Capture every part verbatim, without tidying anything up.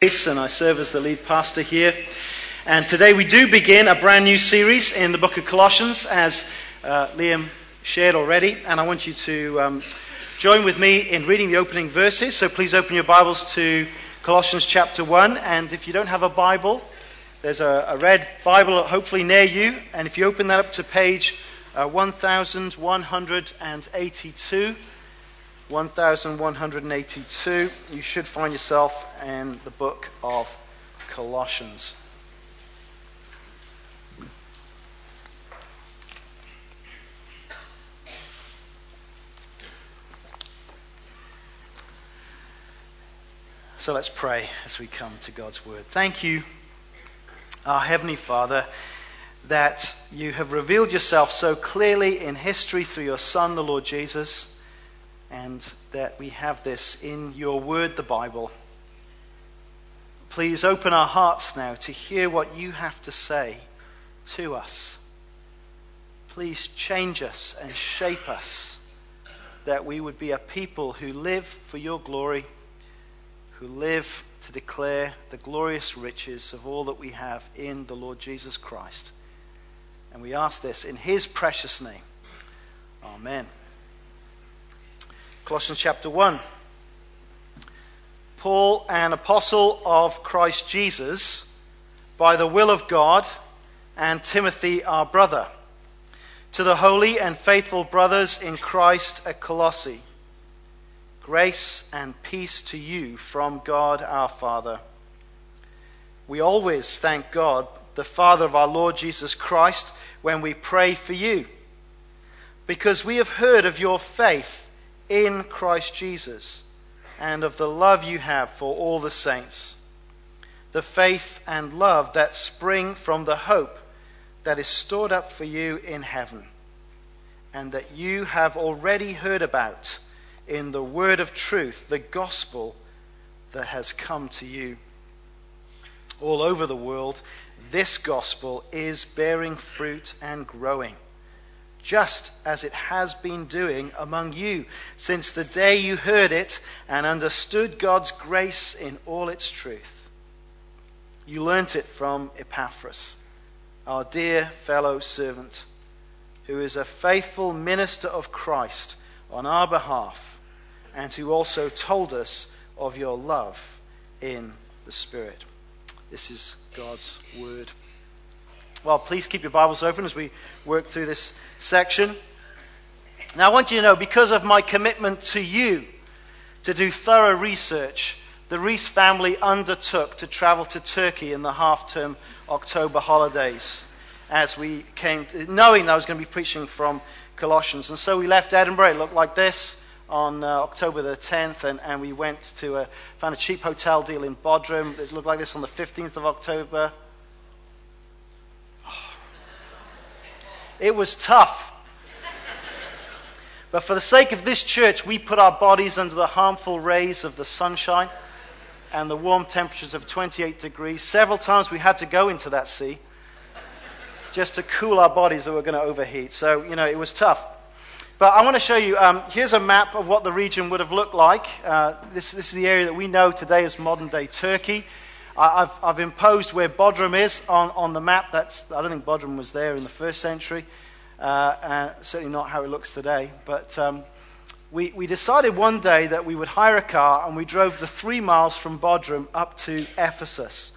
And I serve as the lead pastor here. And today we do begin a brand new series in the book of Colossians, as uh, Liam shared already. And I want you to um, join with me in reading the opening verses. So please open your Bibles to Colossians chapter one. And if you don't have a Bible, there's a, a red Bible hopefully near you. And if you open that up to page uh, eleven eighty-two, eleven eighty-two, you should find yourself in the book of Colossians. So let's pray as we come to God's word. Thank you, our Heavenly Father, that you have revealed yourself so clearly in history through your Son, the Lord Jesus, and that we have this in your word, the Bible. Please open our hearts now to hear what you have to say to us. Please change us and shape us, that we would be a people who live for your glory, who live to declare the glorious riches of all that we have in the Lord Jesus Christ. And we ask this in his precious name. Amen. Colossians chapter one. Paul, an apostle of Christ Jesus, by the will of God, and Timothy, our brother, to the holy and faithful brothers in Christ at Colossae, grace and peace to you from God our Father. We always thank God, the Father of our Lord Jesus Christ, when we pray for you, because we have heard of your faith in Christ Jesus, and of the love you have for all the saints, the faith and love that spring from the hope that is stored up for you in heaven, and that you have already heard about in the word of truth, the gospel that has come to you. All over the world, this gospel is bearing fruit and growing, just as it has been doing among you since the day you heard it and understood God's grace in all its truth. You learnt it from Epaphras, our dear fellow servant, who is a faithful minister of Christ on our behalf, and who also told us of your love in the Spirit. This is God's word. Well, please keep your Bibles open as we work through this section. Now, I want you to know, because of my commitment to you to do thorough research, the Rees family undertook to travel to Turkey in the half-term October holidays, as we came, to, knowing that I was going to be preaching from Colossians. And so we left Edinburgh. It looked like this on uh, October the tenth, and, and we went to a, found a cheap hotel deal in Bodrum. It looked like this on the fifteenth of October. It was tough. But for the sake of this church, we put our bodies under the harmful rays of the sunshine and the warm temperatures of twenty-eight degrees. Several times we had to go into that sea just to cool our bodies that were going to overheat. So, you know, it was tough. But I want to show you, um, here's a map of what the region would have looked like. Uh, this, this is the area that we know today as modern-day Turkey. I've, I've imposed where Bodrum is on, on the map. That's, I don't think Bodrum was there in the first century. Uh, uh, certainly not how it looks today. But um, we, we decided one day that we would hire a car, and we drove the three miles from Bodrum up to Ephesus.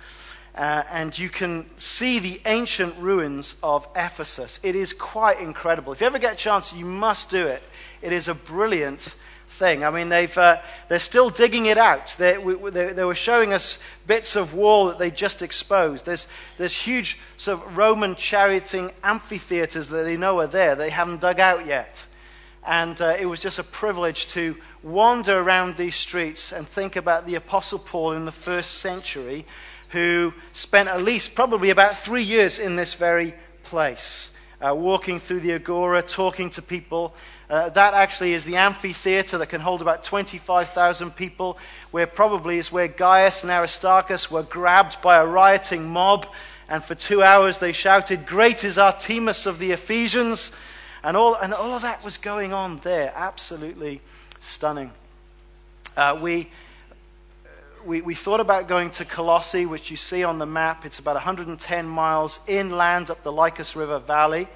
Uh, and you can see the ancient ruins of Ephesus. It is quite incredible. If you ever get a chance, you must do it. It is a brilliant thing. I mean, they've, uh, they're still digging it out. They, we, they, they were showing us bits of wall that they just exposed. There's, there's huge sort of Roman charioting amphitheaters that they know are there. They haven't dug out yet. And uh, it was just a privilege to wander around these streets and think about the Apostle Paul in the first century, who spent at least probably about three years in this very place. Uh, walking through the agora, talking to people. Uh, that actually is the amphitheater that can hold about twenty-five thousand people, where probably is where Gaius and Aristarchus were grabbed by a rioting mob, and for two hours they shouted, "Great is Artemis of the Ephesians," and all and all of that was going on there. Absolutely stunning. Uh, we we, we thought about going to Colossae, which you see on the map. It's about one hundred ten miles inland up the Lycus River Valley.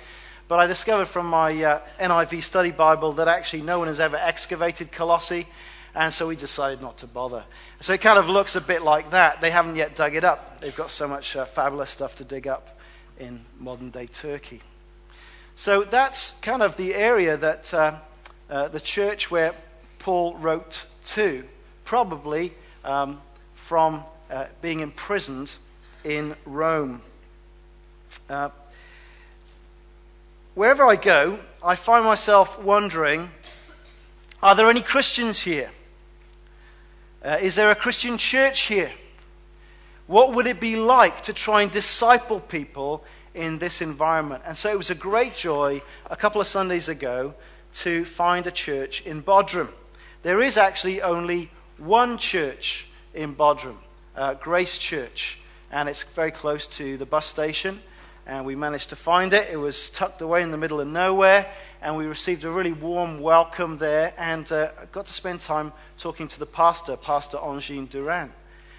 But I discovered from my uh, N I V study Bible that actually no one has ever excavated Colossae, and so we decided not to bother. So it kind of looks a bit like that. They haven't yet dug it up. They've got so much uh, fabulous stuff to dig up in modern-day Turkey. So that's kind of the area that uh, uh, the church where Paul wrote to, probably um, from uh, being imprisoned in Rome. Uh, Wherever I go, I find myself wondering, are there any Christians here? Uh, is there a Christian church here? What would it be like to try and disciple people in this environment? And so it was a great joy a couple of Sundays ago to find a church in Bodrum. There is actually only one church in Bodrum, uh, Grace Church, and it's very close to the bus station. And we managed to find it. It was tucked away in the middle of nowhere, and we received a really warm welcome there, and uh, got to spend time talking to the pastor, Pastor Engin Duran.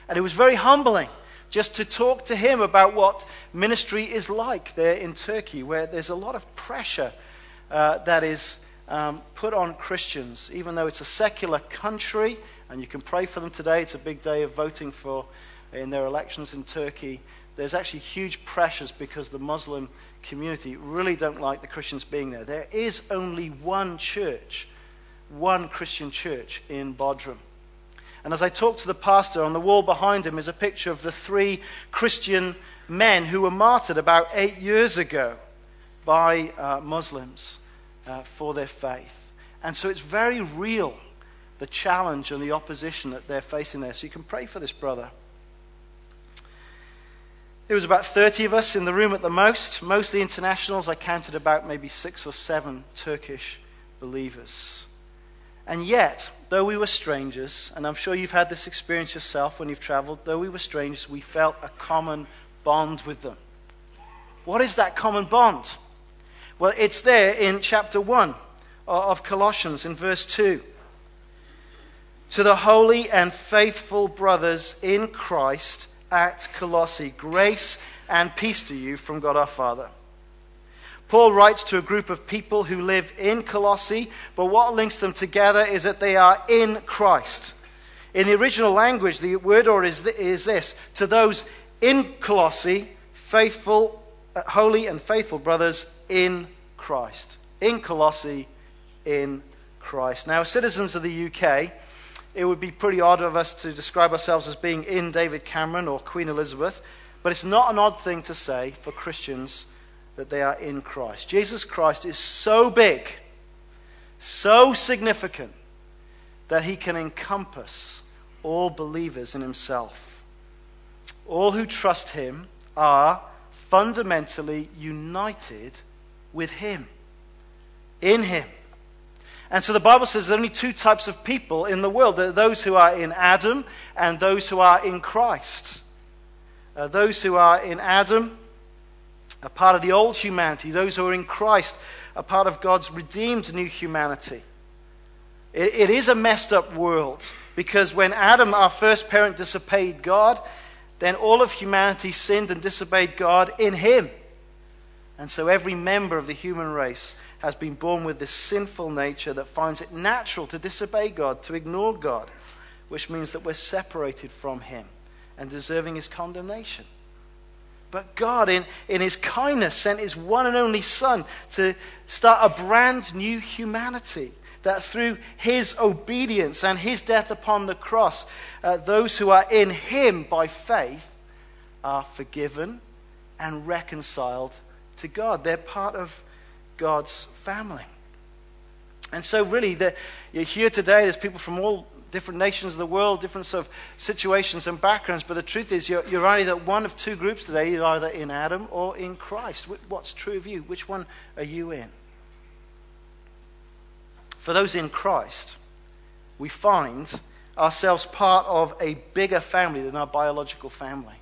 And it was very humbling just to talk to him about what ministry is like there in Turkey, where there's a lot of pressure uh, that is um, put on Christians, even though it's a secular country, and you can pray for them today. It's a big day of voting for in their elections in Turkey. There's actually huge pressures because the Muslim community really don't like the Christians being there. There is only one church, one Christian church in Bodrum. And as I talked to the pastor, on the wall behind him is a picture of the three Christian men who were martyred about eight years ago by uh, Muslims uh, for their faith. And so it's very real, the challenge and the opposition that they're facing there. So you can pray for this brother. There was about thirty of us in the room at the most, mostly internationals. I counted about maybe six or seven Turkish believers. And yet, though we were strangers, and I'm sure you've had this experience yourself when you've traveled, though we were strangers, we felt a common bond with them. What is that common bond? Well, it's there in chapter one of Colossians in verse two. To the holy and faithful brothers in Christ at Colossae, grace and peace to you from God our Father. Paul writes to a group of people who live in Colossae, but what links them together is that they are in Christ. In the original language, the word order is this: to those in Colossae, faithful, holy and faithful brothers in Christ. In Colossae, in Christ. Now, citizens of the U K, it would be pretty odd of us to describe ourselves as being in David Cameron or Queen Elizabeth, but it's not an odd thing to say for Christians that they are in Christ. Jesus Christ is so big, so significant, that he can encompass all believers in himself. All who trust him are fundamentally united with him, in him. And so the Bible says there are only two types of people in the world. There are those who are in Adam and those who are in Christ. Uh, those who are in Adam are part of the old humanity. Those who are in Christ are part of God's redeemed new humanity. It, it is a messed up world, because when Adam, our first parent, disobeyed God, then all of humanity sinned and disobeyed God in him. And so every member of the human race has been born with this sinful nature that finds it natural to disobey God, to ignore God, which means that we're separated from him and deserving his condemnation. But God, in, in his kindness, sent his one and only Son to start a brand new humanity, that through his obedience and his death upon the cross, uh, those who are in him by faith are forgiven and reconciled to God. They're part of God's family. And so really, the, you're here today, there's people from all different nations of the world, different sort of situations and backgrounds, but the truth is you're, you're either one of two groups today. You're either in Adam or in Christ. What's true of you? Which one are you in? For those in Christ, we find ourselves part of a bigger family than our biological family.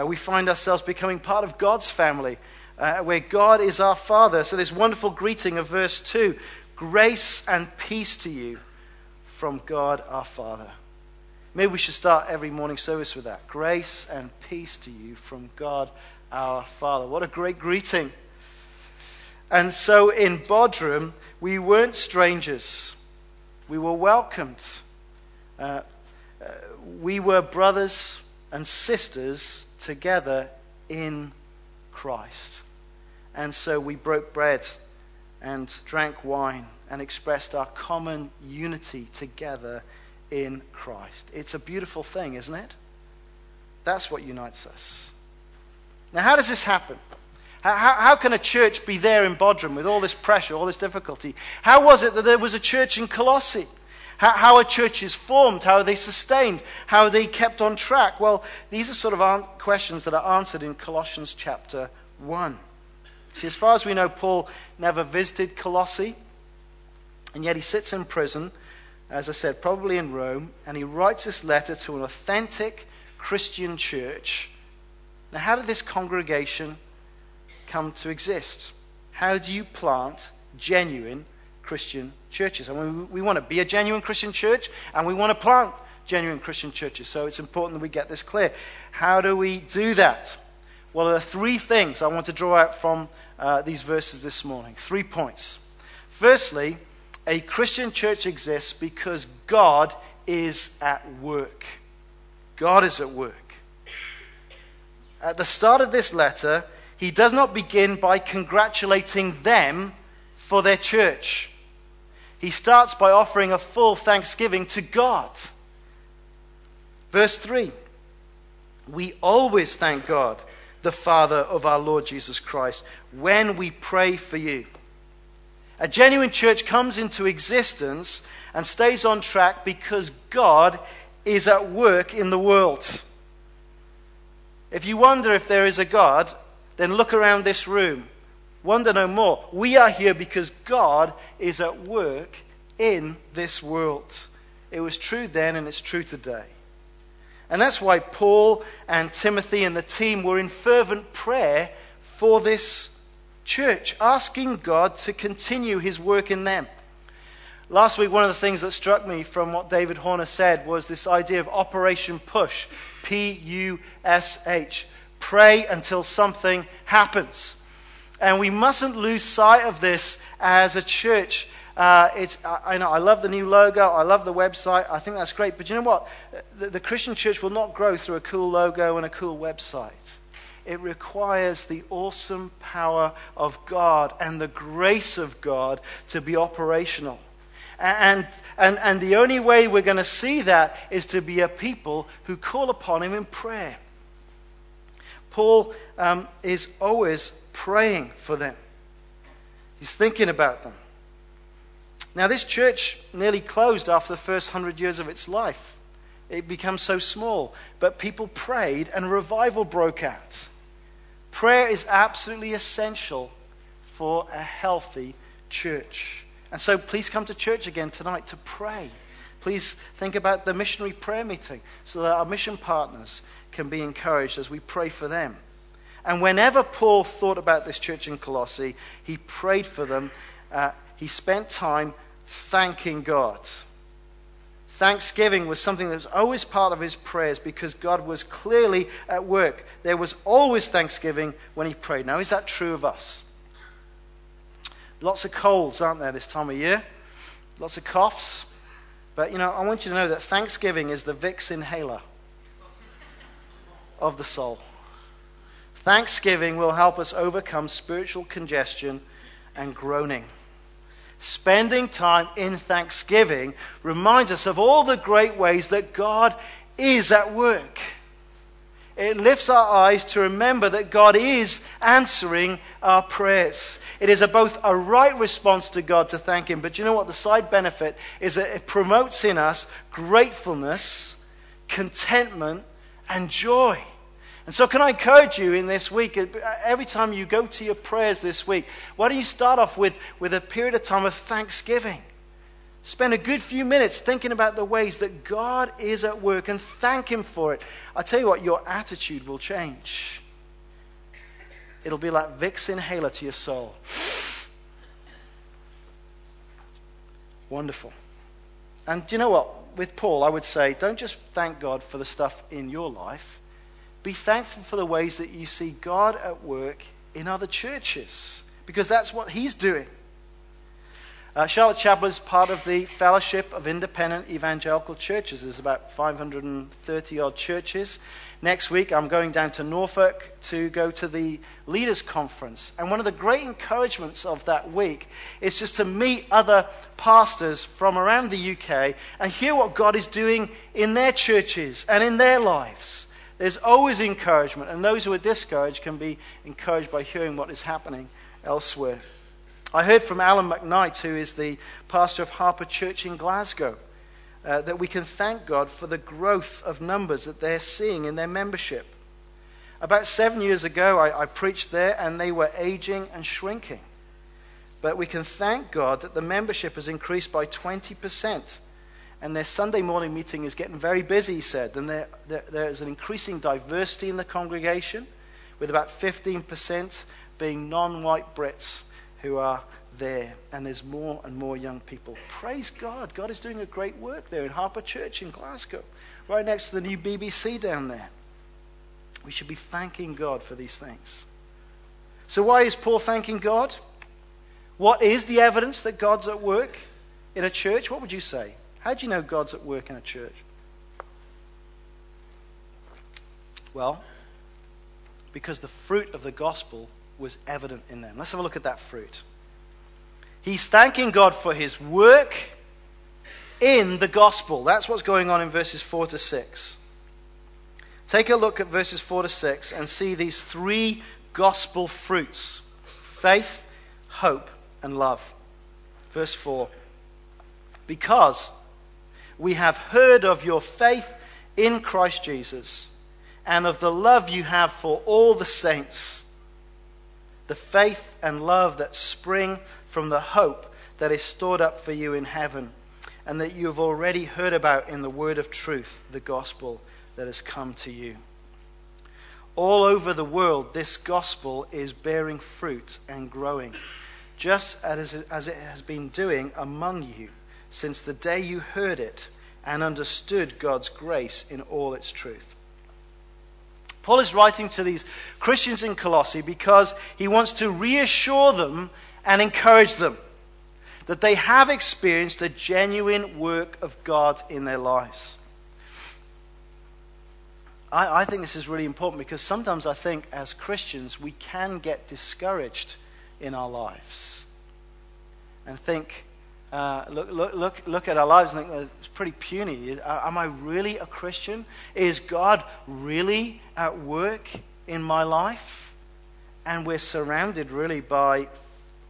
Uh, we find ourselves becoming part of God's family, Uh, where God is our Father. So this wonderful greeting of verse two, grace and peace to you from God our Father Maybe we should start every morning service with that. Grace and peace to you from God our Father. What a great greeting. And so in Bodrum, we weren't strangers. We were welcomed. Uh, uh, we were brothers and sisters together in Christ. And so we broke bread and drank wine and expressed our common unity together in Christ. It's a beautiful thing, isn't it? That's what unites us. Now, how does this happen? How, how, how can a church be there in Bodrum with all this pressure, all this difficulty? How was it that there was a church in Colossae? How, how are churches formed? How are they sustained? How are they kept on track? Well, these are sort of questions that are answered in Colossians chapter one. See, as far as we know, Paul never visited Colossae, and yet he sits in prison, as I said, probably in Rome, and he writes this letter to an authentic Christian church. Now, how did this congregation come to exist? How do you plant genuine Christian churches? I mean, we want to be a genuine Christian church, and we want to plant genuine Christian churches, so it's important that we get this clear. How do we do that? Well, there are three things I want to draw out from uh, these verses this morning. Three points. Firstly, a Christian church exists because God is at work. God is at work. At the start of this letter, he does not begin by congratulating them for their church. He starts by offering a full thanksgiving to God. Verse three, we always thank God, the Father of our Lord Jesus Christ, when we pray for you. A genuine church comes into existence and stays on track because God is at work in the world. If you wonder if there is a God, then look around this room. Wonder no more. We are here because God is at work in this world. It was true then and it's true today. And that's why Paul and Timothy and the team were in fervent prayer for this church, asking God to continue his work in them. Last week, one of the things that struck me from what David Horner said was this idea of Operation Push, P U S H. Pray until something happens. And we mustn't lose sight of this as a church. Uh, it's, I, I know, I love the new logo, I love the website, I think that's great, but you know what? The, the Christian church will not grow through a cool logo and a cool website. It requires the awesome power of God and the grace of God to be operational. And, and, and the only way we're going to see that is to be a people who call upon him in prayer. Paul um, is always praying for them. He's thinking about them. Now, this church nearly closed after the first hundred years of its life. It became so small. But people prayed and revival broke out. Prayer is absolutely essential for a healthy church. And so please come to church again tonight to pray. Please think about the missionary prayer meeting so that our mission partners can be encouraged as we pray for them. And whenever Paul thought about this church in Colossae, he prayed for them. Uh, he spent time thanking God. Thanksgiving was something that was always part of his prayers because God was clearly at work. There was always thanksgiving when he prayed. Now, is that true of us? Lots of colds, aren't there, this time of year? Lots of coughs. But, you know, I want you to know that Thanksgiving is the Vicks inhaler of the soul. Thanksgiving will help us overcome spiritual congestion and groaning. Spending time in thanksgiving reminds us of all the great ways that God is at work. It lifts our eyes to remember that God is answering our prayers. It is a, both a right response to God to thank him, but you know what? The side benefit is that it promotes in us gratefulness, contentment, and joy. And so can I encourage you in this week, every time you go to your prayers this week, why don't you start off with, with a period of time of thanksgiving? Spend a good few minutes thinking about the ways that God is at work and thank him for it. I tell you what, your attitude will change. It'll be like Vicks inhaler to your soul. Wonderful. And do you know what? with Paul, I would say, don't just thank God for the stuff in your life. Be thankful for the ways that you see God at work in other churches, because that's what he's doing. Uh, Charlotte Chapel is part of the Fellowship of Independent Evangelical Churches. There's about five hundred thirty odd churches. Next week, I'm going down to Norfolk to go to the Leaders' Conference. And one of the great encouragements of that week is just to meet other pastors from around the U K and hear what God is doing in their churches and in their lives. There's always encouragement, and those who are discouraged can be encouraged by hearing what is happening elsewhere. I heard from Alan McKnight, who is the pastor of Harper Church in Glasgow, uh, that we can thank God for the growth of numbers that they're seeing in their membership. About seven years ago, I, I preached there, and they were aging and shrinking. But we can thank God that the membership has increased by twenty percent, and their Sunday morning meeting is getting very busy, he said, and there, there, there is an increasing diversity in the congregation, with about fifteen percent being non-white Brits who are there, and there's more and more young people. Praise God. God is doing a great work there in Harper Church in Glasgow, right next to the new B B C down there. We should be thanking God for these things. So why is Paul thanking God? What is the evidence that God's at work in a church? What would you say? How do you know God's at work in a church? Well, because the fruit of the gospel was evident in them. Let's have a look at that fruit. He's thanking God for his work in the gospel. That's what's going on in verses four to six. Take a look at verses four to six and see these three gospel fruits: faith, hope, and love. Verse four. Because we have heard of your faith in Christ Jesus and of the love you have for all the saints. The faith and love that spring from the hope that is stored up for you in heaven and that you have already heard about in the word of truth, the gospel that has come to you. All over the world, this gospel is bearing fruit and growing, just as it has been doing among you since the day you heard it and understood God's grace in all its truth. Paul is writing to these Christians in Colossae because he wants to reassure them and encourage them that they have experienced a genuine work of God in their lives. I, I think this is really important because sometimes I think as Christians we can get discouraged in our lives and think, Uh, look, look, look, look at our lives and think, well, it's pretty puny. Am I really a Christian? Is God really at work in my life? And we're surrounded really by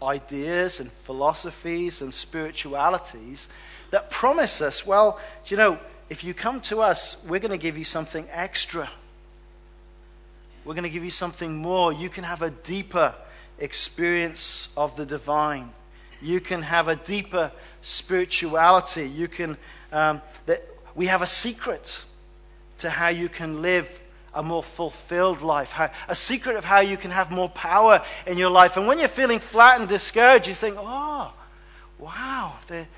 ideas and philosophies and spiritualities that promise us, well, you know, if you come to us, we're going to give you something extra. We're going to give you something more. You can have a deeper experience of the divine. You can have a deeper spirituality. You can um, that we have a secret to how you can live a more fulfilled life, how, a secret of how you can have more power in your life. And when you're feeling flat and discouraged, you think, "Oh, wow! They're,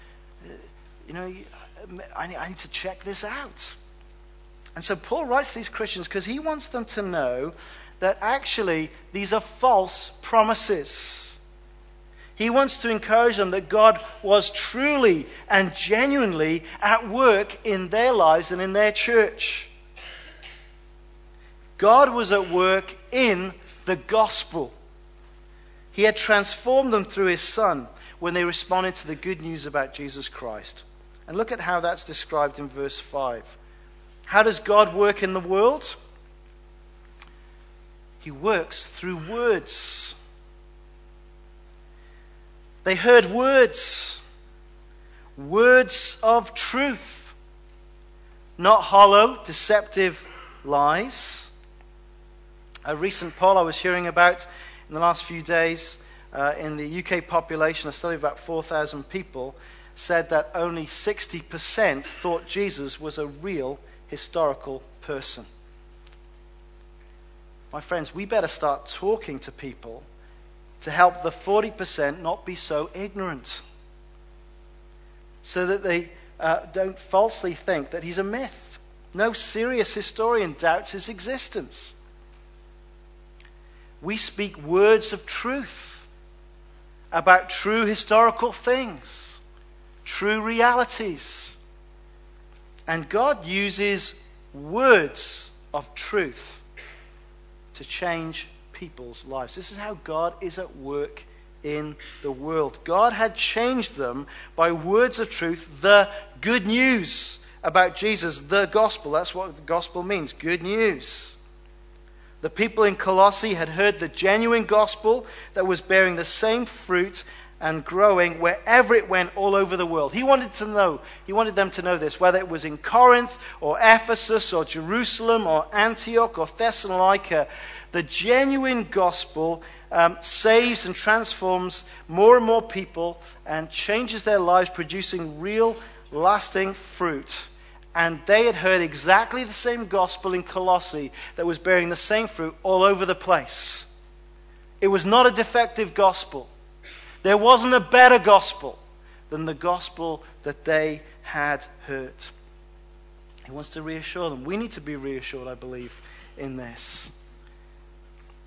you know, I need, I need to check this out." And so Paul writes to these Christians because he wants them to know that actually these are false promises. He wants to encourage them that God was truly and genuinely at work in their lives and in their church. God was at work in the gospel. He had transformed them through his Son when they responded to the good news about Jesus Christ. And look at how that's described in verse five. How does God work in the world? He works through words. They heard words, words of truth, not hollow, deceptive lies. A recent poll I was hearing about in the last few days uh, in the U K population, a study of about four thousand people, said that only sixty percent thought Jesus was a real historical person. My friends, we better start talking to people to help the forty percent not be so ignorant, so that they uh, don't falsely think that he's a myth. No serious historian doubts his existence. We speak words of truth about true historical things, true realities. And God uses words of truth to change people's lives. This is how God is at work in the world. God had changed them by words of truth, the good news about Jesus, the gospel. That's what the gospel means, good news. The people in Colossae had heard the genuine gospel that was bearing the same fruit and growing wherever it went all over the world. He wanted to know, he wanted them to know this, whether it was in Corinth or Ephesus or Jerusalem or Antioch or Thessalonica. The genuine gospel um, saves and transforms more and more people and changes their lives, producing real, lasting fruit. And they had heard exactly the same gospel in Colossae that was bearing the same fruit all over the place. It was not a defective gospel. There wasn't a better gospel than the gospel that they had heard. He wants to reassure them. We need to be reassured, I believe, in this.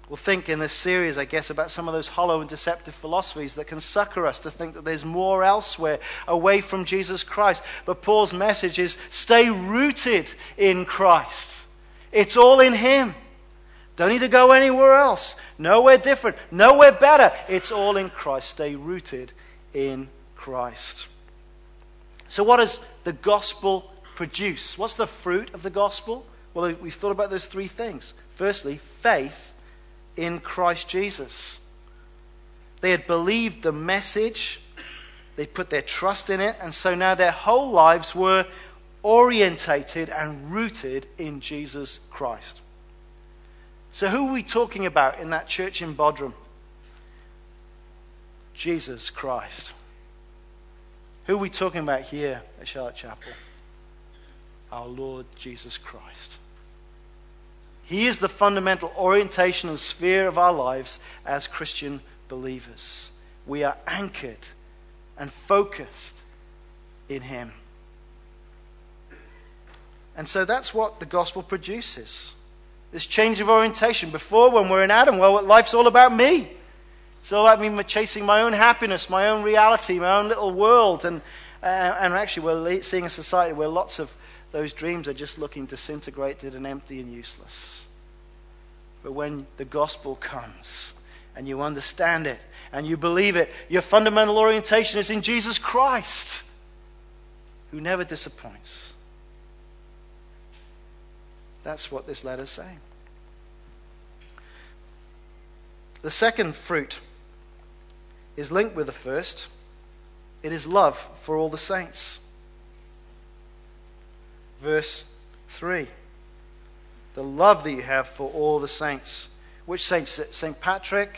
We'll think in this series, I guess, about some of those hollow and deceptive philosophies that can sucker us to think that there's more elsewhere away from Jesus Christ. But Paul's message is, stay rooted in Christ. It's all in him. Don't need to go anywhere else. Nowhere different. Nowhere better. It's all in Christ. Stay rooted in Christ. So what does the gospel produce? What's the fruit of the gospel? Well, we've thought about those three things. Firstly, faith in Christ Jesus. They had believed the message. They put their trust in it. And so now their whole lives were orientated and rooted in Jesus Christ. So who are we talking about in that church in Bodrum? Jesus Christ. Who are we talking about here at Charlotte Chapel? Our Lord Jesus Christ. He is the fundamental orientation and sphere of our lives as Christian believers. We are anchored and focused in him. And so that's what the gospel produces. This change of orientation. Before, when we're in Adam, well, life's all about me. It's all about me chasing my own happiness, my own reality, my own little world. And, uh, and actually, we're seeing a society where lots of those dreams are just looking disintegrated and empty and useless. But when the gospel comes and you understand it and you believe it, your fundamental orientation is in Jesus Christ, who never disappoints. That's what this letter is saying. The second fruit is linked with the first. It is love for all the saints. Verse three, the love that you have for all the saints. Which saints? Saint Patrick,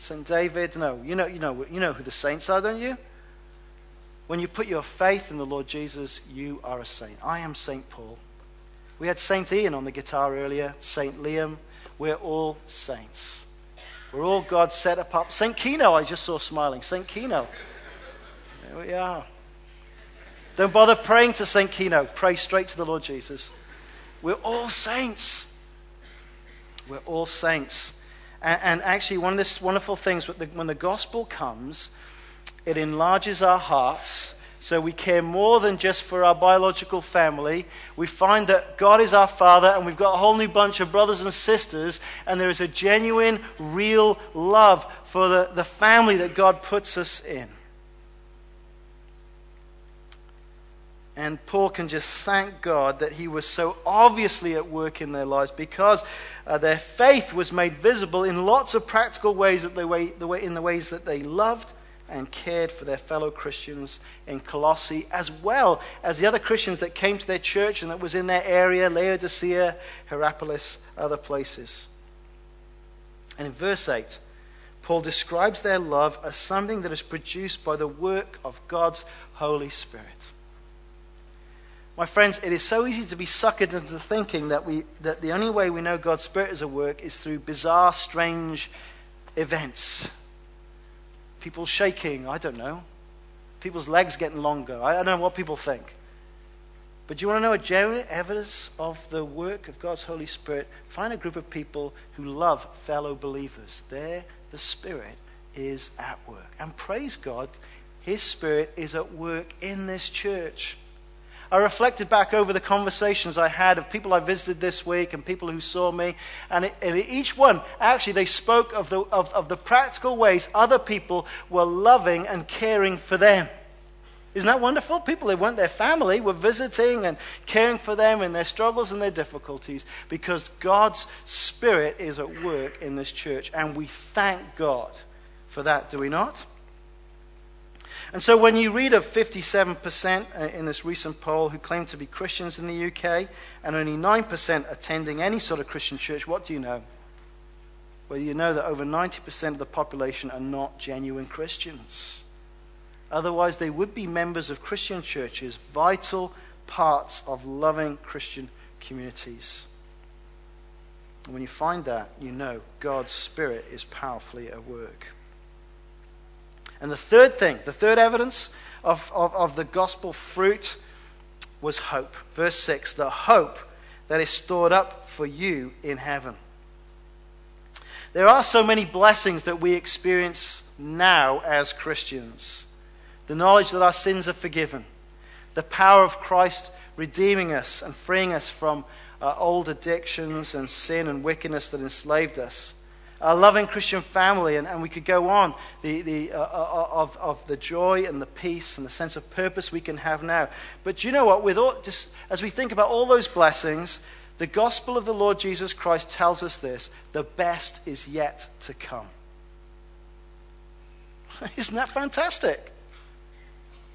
Saint David. No, you know, you know, you know who the saints are, don't you? When you put your faith in the Lord Jesus, you are a saint. I am Saint Paul. We had Saint Ian on the guitar earlier. Saint Liam. We're all saints. We're all God set apart. Saint Kino, I just saw smiling. Saint Kino. There we are. Don't bother praying to Saint Kino. Pray straight to the Lord Jesus. We're all saints. We're all saints. And, and actually, one of the wonderful things, when the gospel comes, it enlarges our hearts. So we care more than just for our biological family. We find that God is our Father, and we've got a whole new bunch of brothers and sisters, and there is a genuine, real love for the, the family that God puts us in. And Paul can just thank God that he was so obviously at work in their lives, because uh, their faith was made visible in lots of practical ways, that they way, the way, in the ways that they loved and cared for their fellow Christians in Colossae, as well as the other Christians that came to their church and that was in their area, Laodicea, Hierapolis, other places. And in verse eight, Paul describes their love as something that is produced by the work of God's Holy Spirit. My friends, it is so easy to be suckered into thinking that we that the only way we know God's Spirit is at work is through bizarre, strange events. People shaking, I don't know. People's legs getting longer. I don't know what people think. But do you want to know a evidence of the work of God's Holy Spirit? Find a group of people who love fellow believers. There, the Spirit is at work. And praise God, His Spirit is at work in this church. I reflected back over the conversations I had of people I visited this week and people who saw me. And, it, and each one, actually, they spoke of the, of, of the practical ways other people were loving and caring for them. Isn't that wonderful? People who weren't their family were visiting and caring for them in their struggles and their difficulties, because God's Spirit is at work in this church, and we thank God for that, do we not? And so when you read of fifty-seven percent in this recent poll who claim to be Christians in the U K and only nine percent attending any sort of Christian church, what do you know? Well, you know that over ninety percent of the population are not genuine Christians. Otherwise, they would be members of Christian churches, vital parts of loving Christian communities. And when you find that, you know God's Spirit is powerfully at work. And the third thing, the third evidence of, of, of the gospel fruit was hope. Verse six, the hope that is stored up for you in heaven. There are so many blessings that we experience now as Christians. The knowledge that our sins are forgiven. The power of Christ redeeming us and freeing us from our old addictions and sin and wickedness that enslaved us. Our loving Christian family, and, and we could go on, the, the, uh, of, of the joy and the peace and the sense of purpose we can have now. But you know what? With all, just as we think about all those blessings, the gospel of the Lord Jesus Christ tells us this: the best is yet to come. Isn't that fantastic?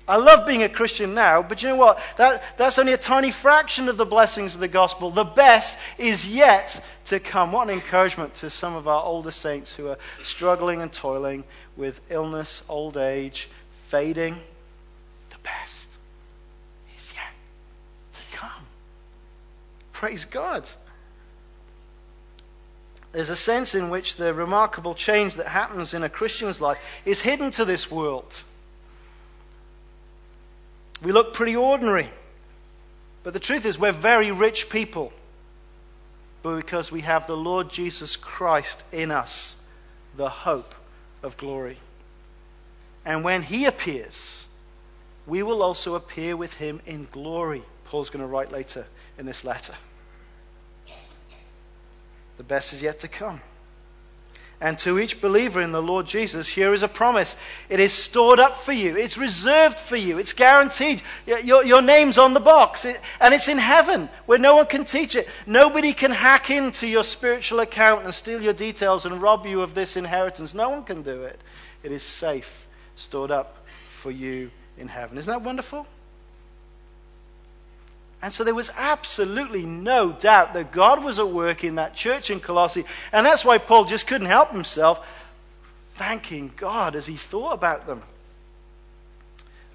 I love being a Christian now, but you know what? That, that's only a tiny fraction of the blessings of the gospel. The best is yet to come. What an encouragement to some of our older saints who are struggling and toiling with illness, old age, fading. The best is yet to come. Praise God. There's a sense in which the remarkable change that happens in a Christian's life is hidden to this world. We look pretty ordinary. But the truth is, we're very rich people. But because we have the Lord Jesus Christ in us, the hope of glory. And when He appears, we will also appear with Him in glory. Paul's going to write later in this letter. The best is yet to come. And to each believer in the Lord Jesus, here is a promise. It is stored up for you. It's reserved for you. It's guaranteed. Your, your name's on the box. It, and it's in heaven where no one can teach it. Nobody can hack into your spiritual account and steal your details and rob you of this inheritance. No one can do it. It is safe, stored up for you in heaven. Isn't that wonderful? And so there was absolutely no doubt that God was at work in that church in Colossae. And that's why Paul just couldn't help himself thanking God as he thought about them.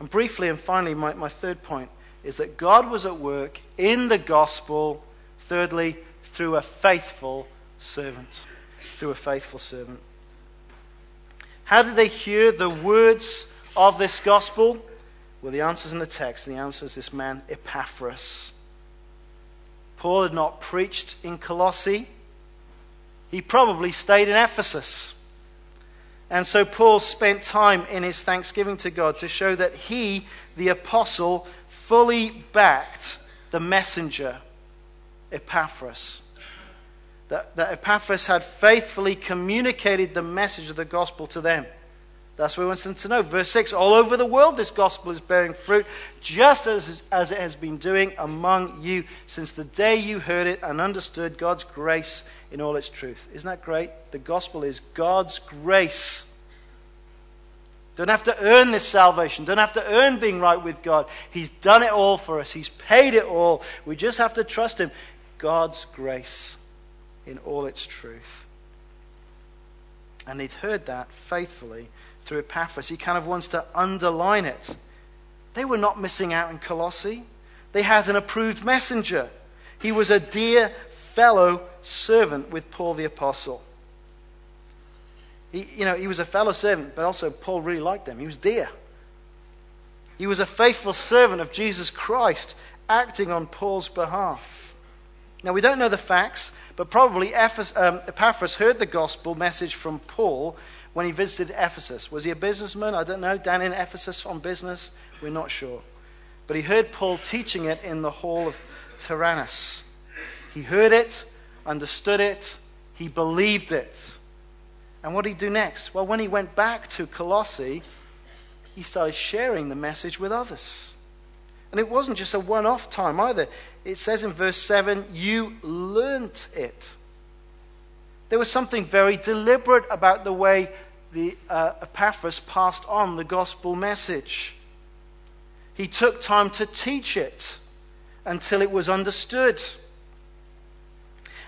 And briefly and finally, my, my third point is that God was at work in the gospel, thirdly, through a faithful servant. Through a faithful servant. How did they hear the words of this gospel? Well, the answer's in the text. The answer is this man, Epaphras. Paul had not preached in Colossae. He probably stayed in Ephesus. And so Paul spent time in his thanksgiving to God to show that he, the apostle, fully backed the messenger, Epaphras. That, that Epaphras had faithfully communicated the message of the gospel to them. That's what we want them to know. Verse six, all over the world this gospel is bearing fruit, just as, as it has been doing among you since the day you heard it and understood God's grace in all its truth. Isn't that great? The gospel is God's grace. Don't have to earn this salvation. Don't have to earn being right with God. He's done it all for us. He's paid it all. We just have to trust Him. God's grace in all its truth. And they'd heard that faithfully through Epaphras. He kind of wants to underline it. They were not missing out in Colossae. They had an approved messenger. He was a dear fellow servant with Paul the Apostle. He, you know, he was a fellow servant, but also Paul really liked him. He was dear. He was a faithful servant of Jesus Christ acting on Paul's behalf. Now, we don't know the facts, but probably Epaphras heard the gospel message from Paul when he visited Ephesus. Was he a businessman? I don't know. Down in Ephesus on business? We're not sure. But he heard Paul teaching it in the hall of Tyrannus. He heard it, understood it, he believed it. And what did he do next? Well, when he went back to Colossae, he started sharing the message with others. And it wasn't just a one-off time either. It says in verse seven, you learnt it. There was something very deliberate about the way the uh, Epaphras passed on the gospel message. He took time to teach it until it was understood.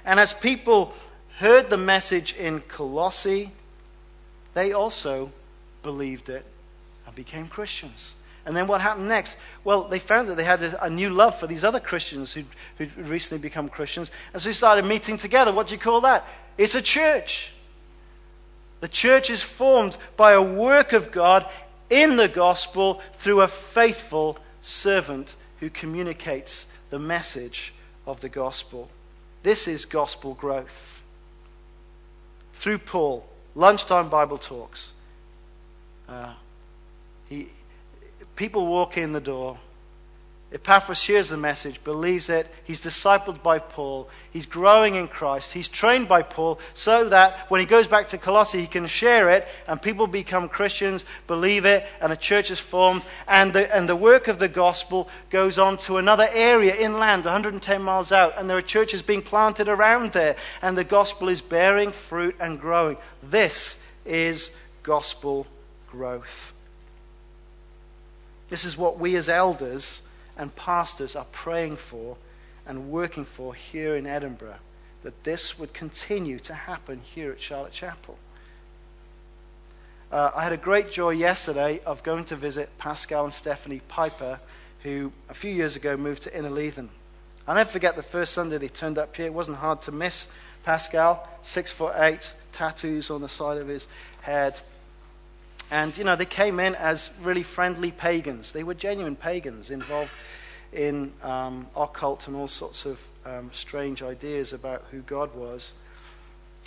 And as people heard the message in Colossae, they also believed it and became Christians. And then what happened next? Well, they found that they had a new love for these other Christians who'd, who'd recently become Christians. And so they started meeting together. What do you call that? It's a church. The church is formed by a work of God in the gospel through a faithful servant who communicates the message of the gospel. This is gospel growth. Through Paul, lunchtime Bible talks. Uh, he... People walk in the door. Epaphras hears the message, believes it. He's discipled by Paul. He's growing in Christ. He's trained by Paul so that when he goes back to Colossae, he can share it, and people become Christians, believe it, and a church is formed. And the, and the work of the gospel goes on to another area inland, one hundred ten miles out, and there are churches being planted around there, and the gospel is bearing fruit and growing. This is gospel growth. This is what we as elders and pastors are praying for and working for here in Edinburgh, that this would continue to happen here at Charlotte Chapel. Uh, I had a great joy yesterday of going to visit Pascal and Stephanie Piper, who a few years ago moved to Innerleithen. I'll never forget the first Sunday they turned up here. It wasn't hard to miss Pascal, six foot eight, tattoos on the side of his head. And, you know, they came in as really friendly pagans. They were genuine pagans involved in um, occult and all sorts of um, strange ideas about who God was.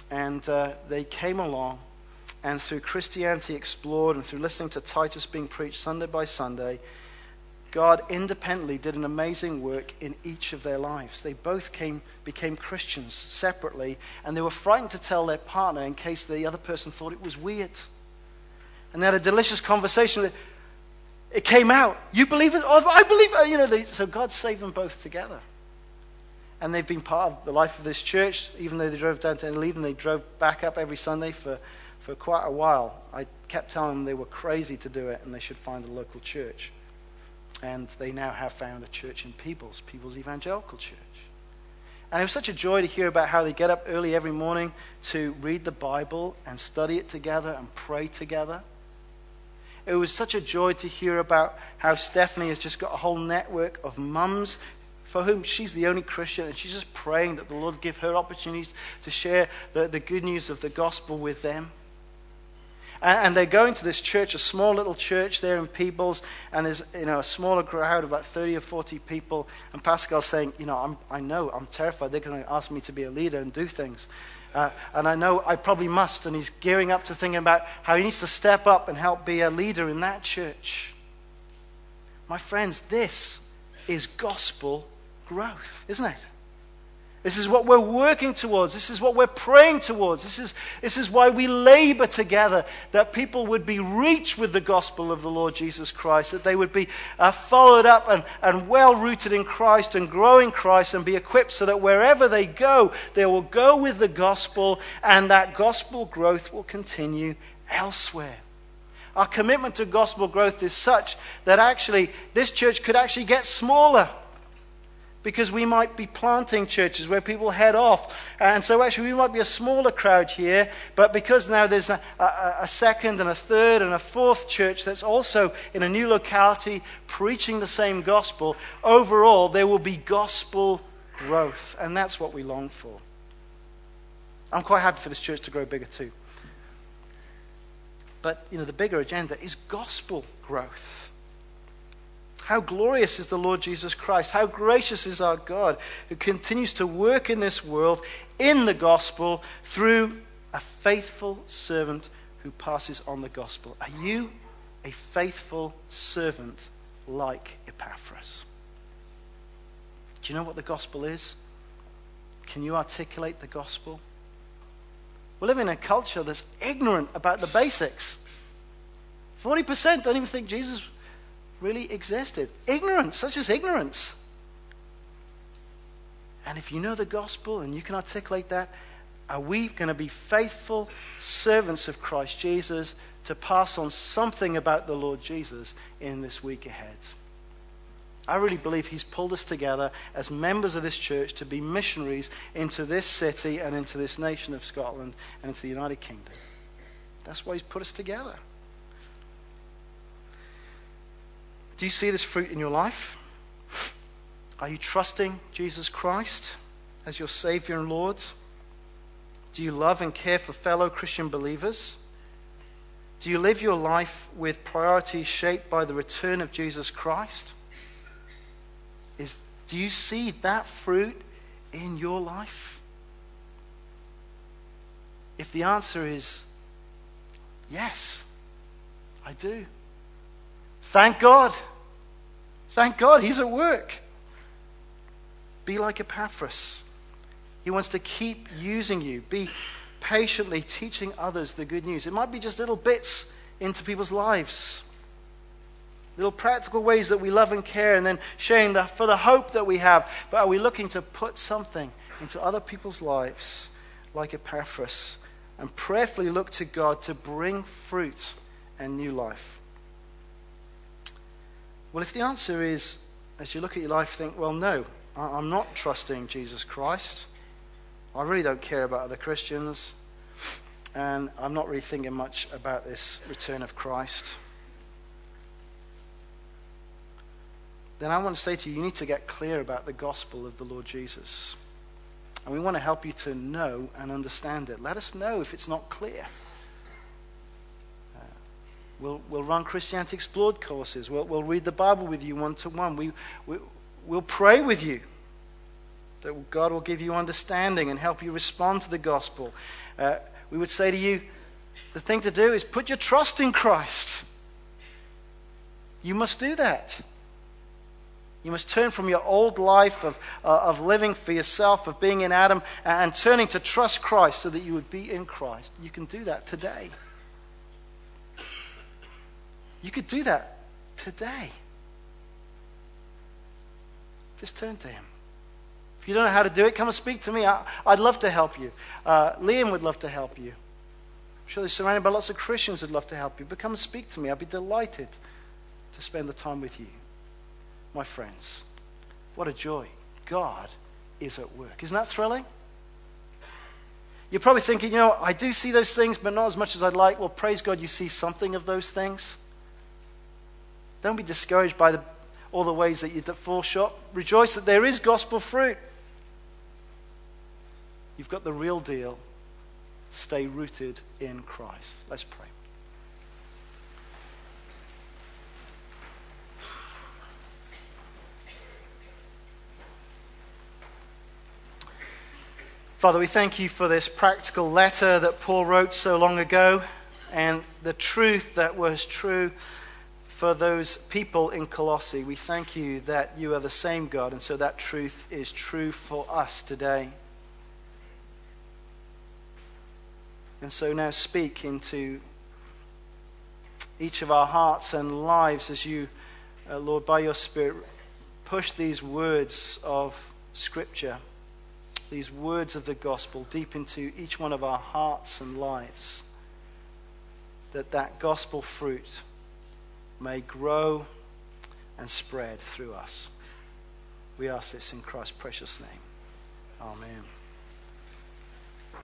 And uh, they came along, and through Christianity Explored and through listening to Titus being preached Sunday by Sunday, God independently did an amazing work in each of their lives. They both came became Christians separately, and they were frightened to tell their partner in case the other person thought it was weird. And they had a delicious conversation. That it came out. You believe it? Oh, I believe it. You know, they, so God saved them both together. And they've been part of the life of this church. Even though they drove down to Engin, they drove back up every Sunday for, for quite a while. I kept telling them they were crazy to do it and they should find a local church. And they now have found a church in Peebles, Peoples Evangelical Church. And it was such a joy to hear about how they get up early every morning to read the Bible and study it together and pray together. It was such a joy to hear about how Stephanie has just got a whole network of mums for whom she's the only Christian, and she's just praying that the Lord give her opportunities to share the, the good news of the gospel with them. And, and they're going to this church, a small little church there in Peebles, and there's, you know, a smaller crowd, about thirty or forty people, and Pascal's saying, you know, I'm, I know, I'm terrified they're going to ask me to be a leader and do things. Uh, and I know I probably must, and he's gearing up to thinking about how he needs to step up and help be a leader in that church. My friends, this is gospel growth, isn't it? This is what we're working towards. This is what we're praying towards. This is, this is why we labor together, that people would be reached with the gospel of the Lord Jesus Christ, that they would be uh, followed up and, and well-rooted in Christ and grow in Christ and be equipped so that wherever they go, they will go with the gospel, and that gospel growth will continue elsewhere. Our commitment to gospel growth is such that actually this church could actually get smaller, because we might be planting churches where people head off. And so actually we might be a smaller crowd here, but because now there's a, a, a second and a third and a fourth church that's also in a new locality preaching the same gospel, overall there will be gospel growth. And that's what we long for. I'm quite happy for this church to grow bigger too. But, you know, the bigger agenda is gospel growth. How glorious is the Lord Jesus Christ. How gracious is our God, who continues to work in this world, in the gospel, through a faithful servant who passes on the gospel. Are you a faithful servant like Epaphras? Do you know what the gospel is? Can you articulate the gospel? We live in a culture that's ignorant about the basics. forty percent don't even think Jesus really existed. Ignorance, such as ignorance. And if you know the gospel and you can articulate that, are we going to be faithful servants of Christ Jesus to pass on something about the Lord Jesus in this week ahead? I really believe he's pulled us together as members of this church to be missionaries into this city and into this nation of Scotland and into the United Kingdom. That's why he's put us together. Do you see this fruit in your life? Are you trusting Jesus Christ as your Savior and Lord? Do you love and care for fellow Christian believers? Do you live your life with priorities shaped by the return of Jesus Christ? Is, do you see that fruit in your life? If the answer is yes, I do, thank God. Thank God he's at work. Be like Epaphras. He wants to keep using you. Be patiently teaching others the good news. It might be just little bits into people's lives. Little practical ways that we love and care, and then sharing the, for the hope that we have. But are we looking to put something into other people's lives like Epaphras and prayerfully look to God to bring fruit and new life? Well, if the answer is, as you look at your life, think, well, no, I'm not trusting Jesus Christ. I really don't care about other Christians. And I'm not really thinking much about this return of Christ. Then I want to say to you, you need to get clear about the gospel of the Lord Jesus. And we want to help you to know and understand it. Let us know if it's not clear. We'll, we'll run Christianity Explored courses. We'll, we'll read the Bible with you one-to-one. We, we, we'll pray with you that God will give you understanding and help you respond to the gospel. Uh, we would say to you, the thing to do is put your trust in Christ. You must do that. You must turn from your old life of, uh, of living for yourself, of being in Adam, and turning to trust Christ so that you would be in Christ. You can do that today. You could do that today. Just turn to him. If you don't know how to do it, come and speak to me. I, I'd love to help you. Uh, Liam would love to help you. I'm sure they're surrounded by lots of Christians who'd love to help you. But come and speak to me. I'd be delighted to spend the time with you. My friends, what a joy. God is at work. Isn't that thrilling? You're probably thinking, you know, I do see those things, but not as much as I'd like. Well, praise God you see something of those things. Don't be discouraged by the, all the ways that you fall short. Rejoice that there is gospel fruit. You've got the real deal. Stay rooted in Christ. Let's pray. Father, we thank you for this practical letter that Paul wrote so long ago, and the truth that was true for those people in Colossae. We thank you that you are the same God, and so that truth is true for us today. And so now speak into each of our hearts and lives as you, uh, Lord, by your Spirit, push these words of Scripture, these words of the gospel deep into each one of our hearts and lives, that that gospel fruit may grow and spread through us. We ask this in Christ's precious name. Amen.